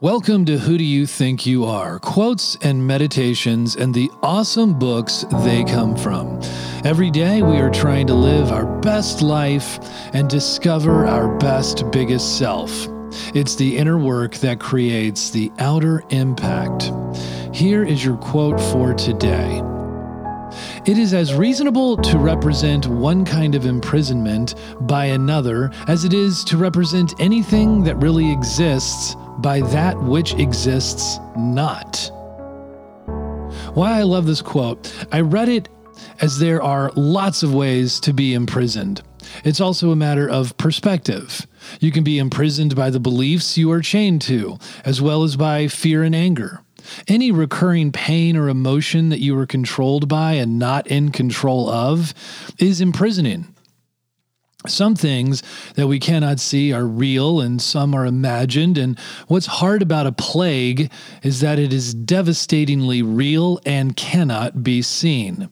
Welcome to Who Do You Think You Are? Quotes and meditations and the awesome books they come from. Every day we are trying to live our best life and discover our best, biggest self. It's the inner work that creates the outer impact. Here is your quote for today. It is as reasonable to represent one kind of imprisonment by another as it is to represent anything that really exists by that which exists not. Why I love this quote, I read it as there are lots of ways to be imprisoned. It's also a matter of perspective. You can be imprisoned by the beliefs you are chained to, as well as by fear and anger. Any recurring pain or emotion that you are controlled by and not in control of is imprisoning. Some things that we cannot see are real and some are imagined, and what's hard about a plague is that it is devastatingly real and cannot be seen.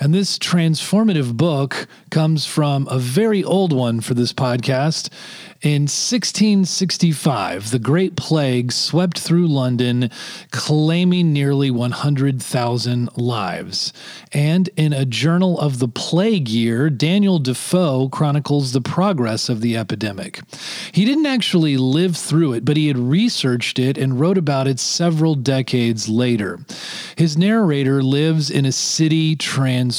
And this transformative book comes from a very old one for this podcast. In 1665, the Great Plague swept through London, claiming nearly 100,000 lives. And in A Journal of the Plague Year, Daniel Defoe chronicles the progress of the epidemic. He didn't actually live through it, but he had researched it and wrote about it several decades later. His narrator lives in a city transformed.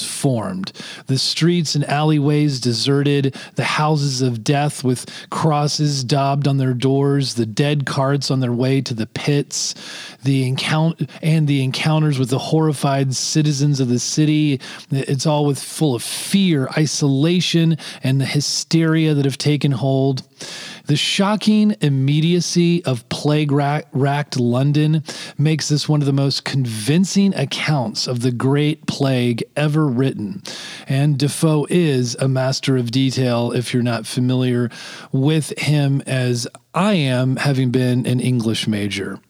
The streets and alleyways deserted, the houses of death with crosses daubed on their doors, the dead carts on their way to the pits, the encounters with the horrified citizens of the city. It's all full of fear, isolation, and the hysteria that have taken hold. The shocking immediacy of plague-racked London makes this one of the most convincing accounts of the Great Plague ever written. And Defoe is a master of detail if you're not familiar with him, as I am, having been an English major.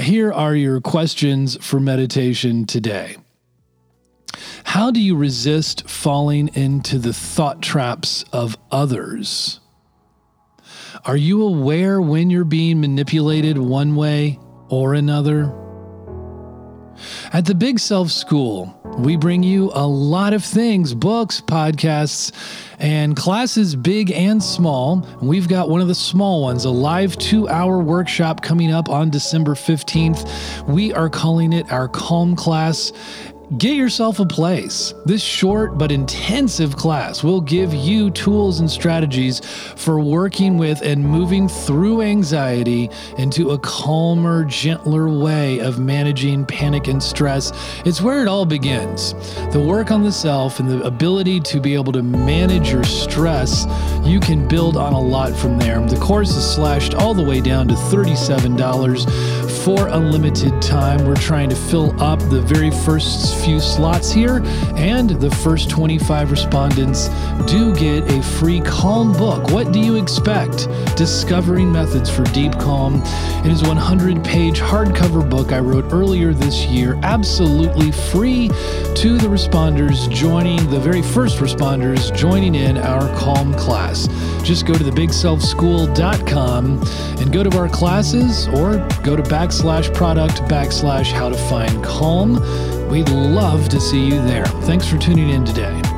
Here are your questions for meditation today. How do you resist falling into the thought traps of others? Are you aware when you're being manipulated one way or another? At the Big Self School, we bring you a lot of things, books, podcasts, and classes big and small. We've got one of the small ones, a live 2-hour workshop coming up on December 15th. We are calling it our Calm Class. Get yourself a place. This short but intensive class will give you tools and strategies for working with and moving through anxiety into a calmer, gentler way of managing panic and stress. It's where it all begins. The work on the self and the ability to be able to manage your stress, you can build on a lot from there. The course is slashed all the way down to $37 for a limited time. We're trying to fill up the very first few slots here, and the first 25 respondents do get a free calm book. What do you expect? Discovering Methods for Deep Calm. It is a 100-page hardcover book I wrote earlier this year, absolutely free to the responders joining, the very first responders joining in our Calm Class. Just go to thebigselfschool.com and go to our classes, or go to /product/howtofind calm. We'd love to see you there. Thanks for tuning in today.